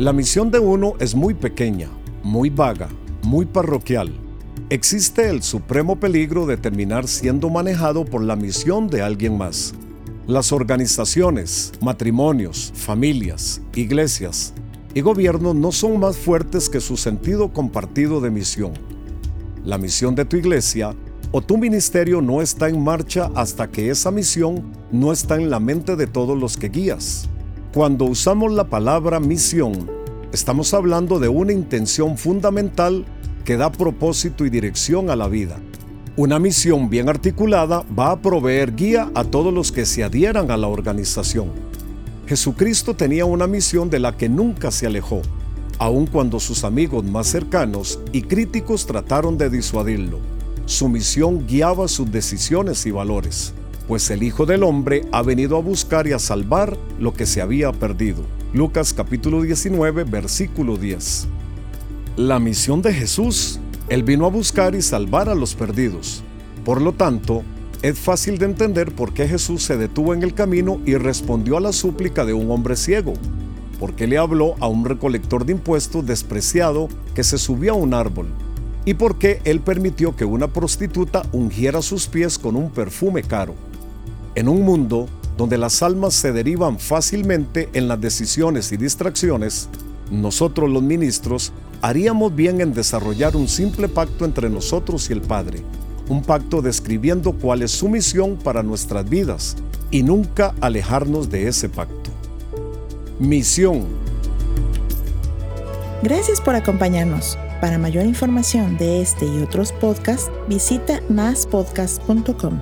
La misión de uno es muy pequeña, muy vaga, muy parroquial. Existe el supremo peligro de terminar siendo manejado por la misión de alguien más. Las organizaciones, matrimonios, familias, iglesias y gobiernos no son más fuertes que su sentido compartido de misión. La misión de tu iglesia o tu ministerio no está en marcha hasta que esa misión no está en la mente de todos los que guías. Cuando usamos la palabra misión, estamos hablando de una intención fundamental que da propósito y dirección a la vida. Una misión bien articulada va a proveer guía a todos los que se adhieran a la organización. Jesucristo tenía una misión de la que nunca se alejó, aun cuando sus amigos más cercanos y críticos trataron de disuadirlo. Su misión guiaba sus decisiones y valores, pues el Hijo del Hombre ha venido a buscar y a salvar lo que se había perdido. Lucas capítulo 19, versículo 10. La misión de Jesús, Él vino a buscar y salvar a los perdidos. Por lo tanto, es fácil de entender por qué Jesús se detuvo en el camino y respondió a la súplica de un hombre ciego, porque le habló a un recolector de impuestos despreciado que se subió a un árbol, y porque Él permitió que una prostituta ungiera sus pies con un perfume caro. En un mundo donde las almas se derivan fácilmente en las decisiones y distracciones, nosotros los ministros haríamos bien en desarrollar un simple pacto entre nosotros y el Padre, un pacto describiendo cuál es su misión para nuestras vidas y nunca alejarnos de ese pacto. Misión. Gracias por acompañarnos. Para mayor información de este y otros podcasts, visita máspodcast.com.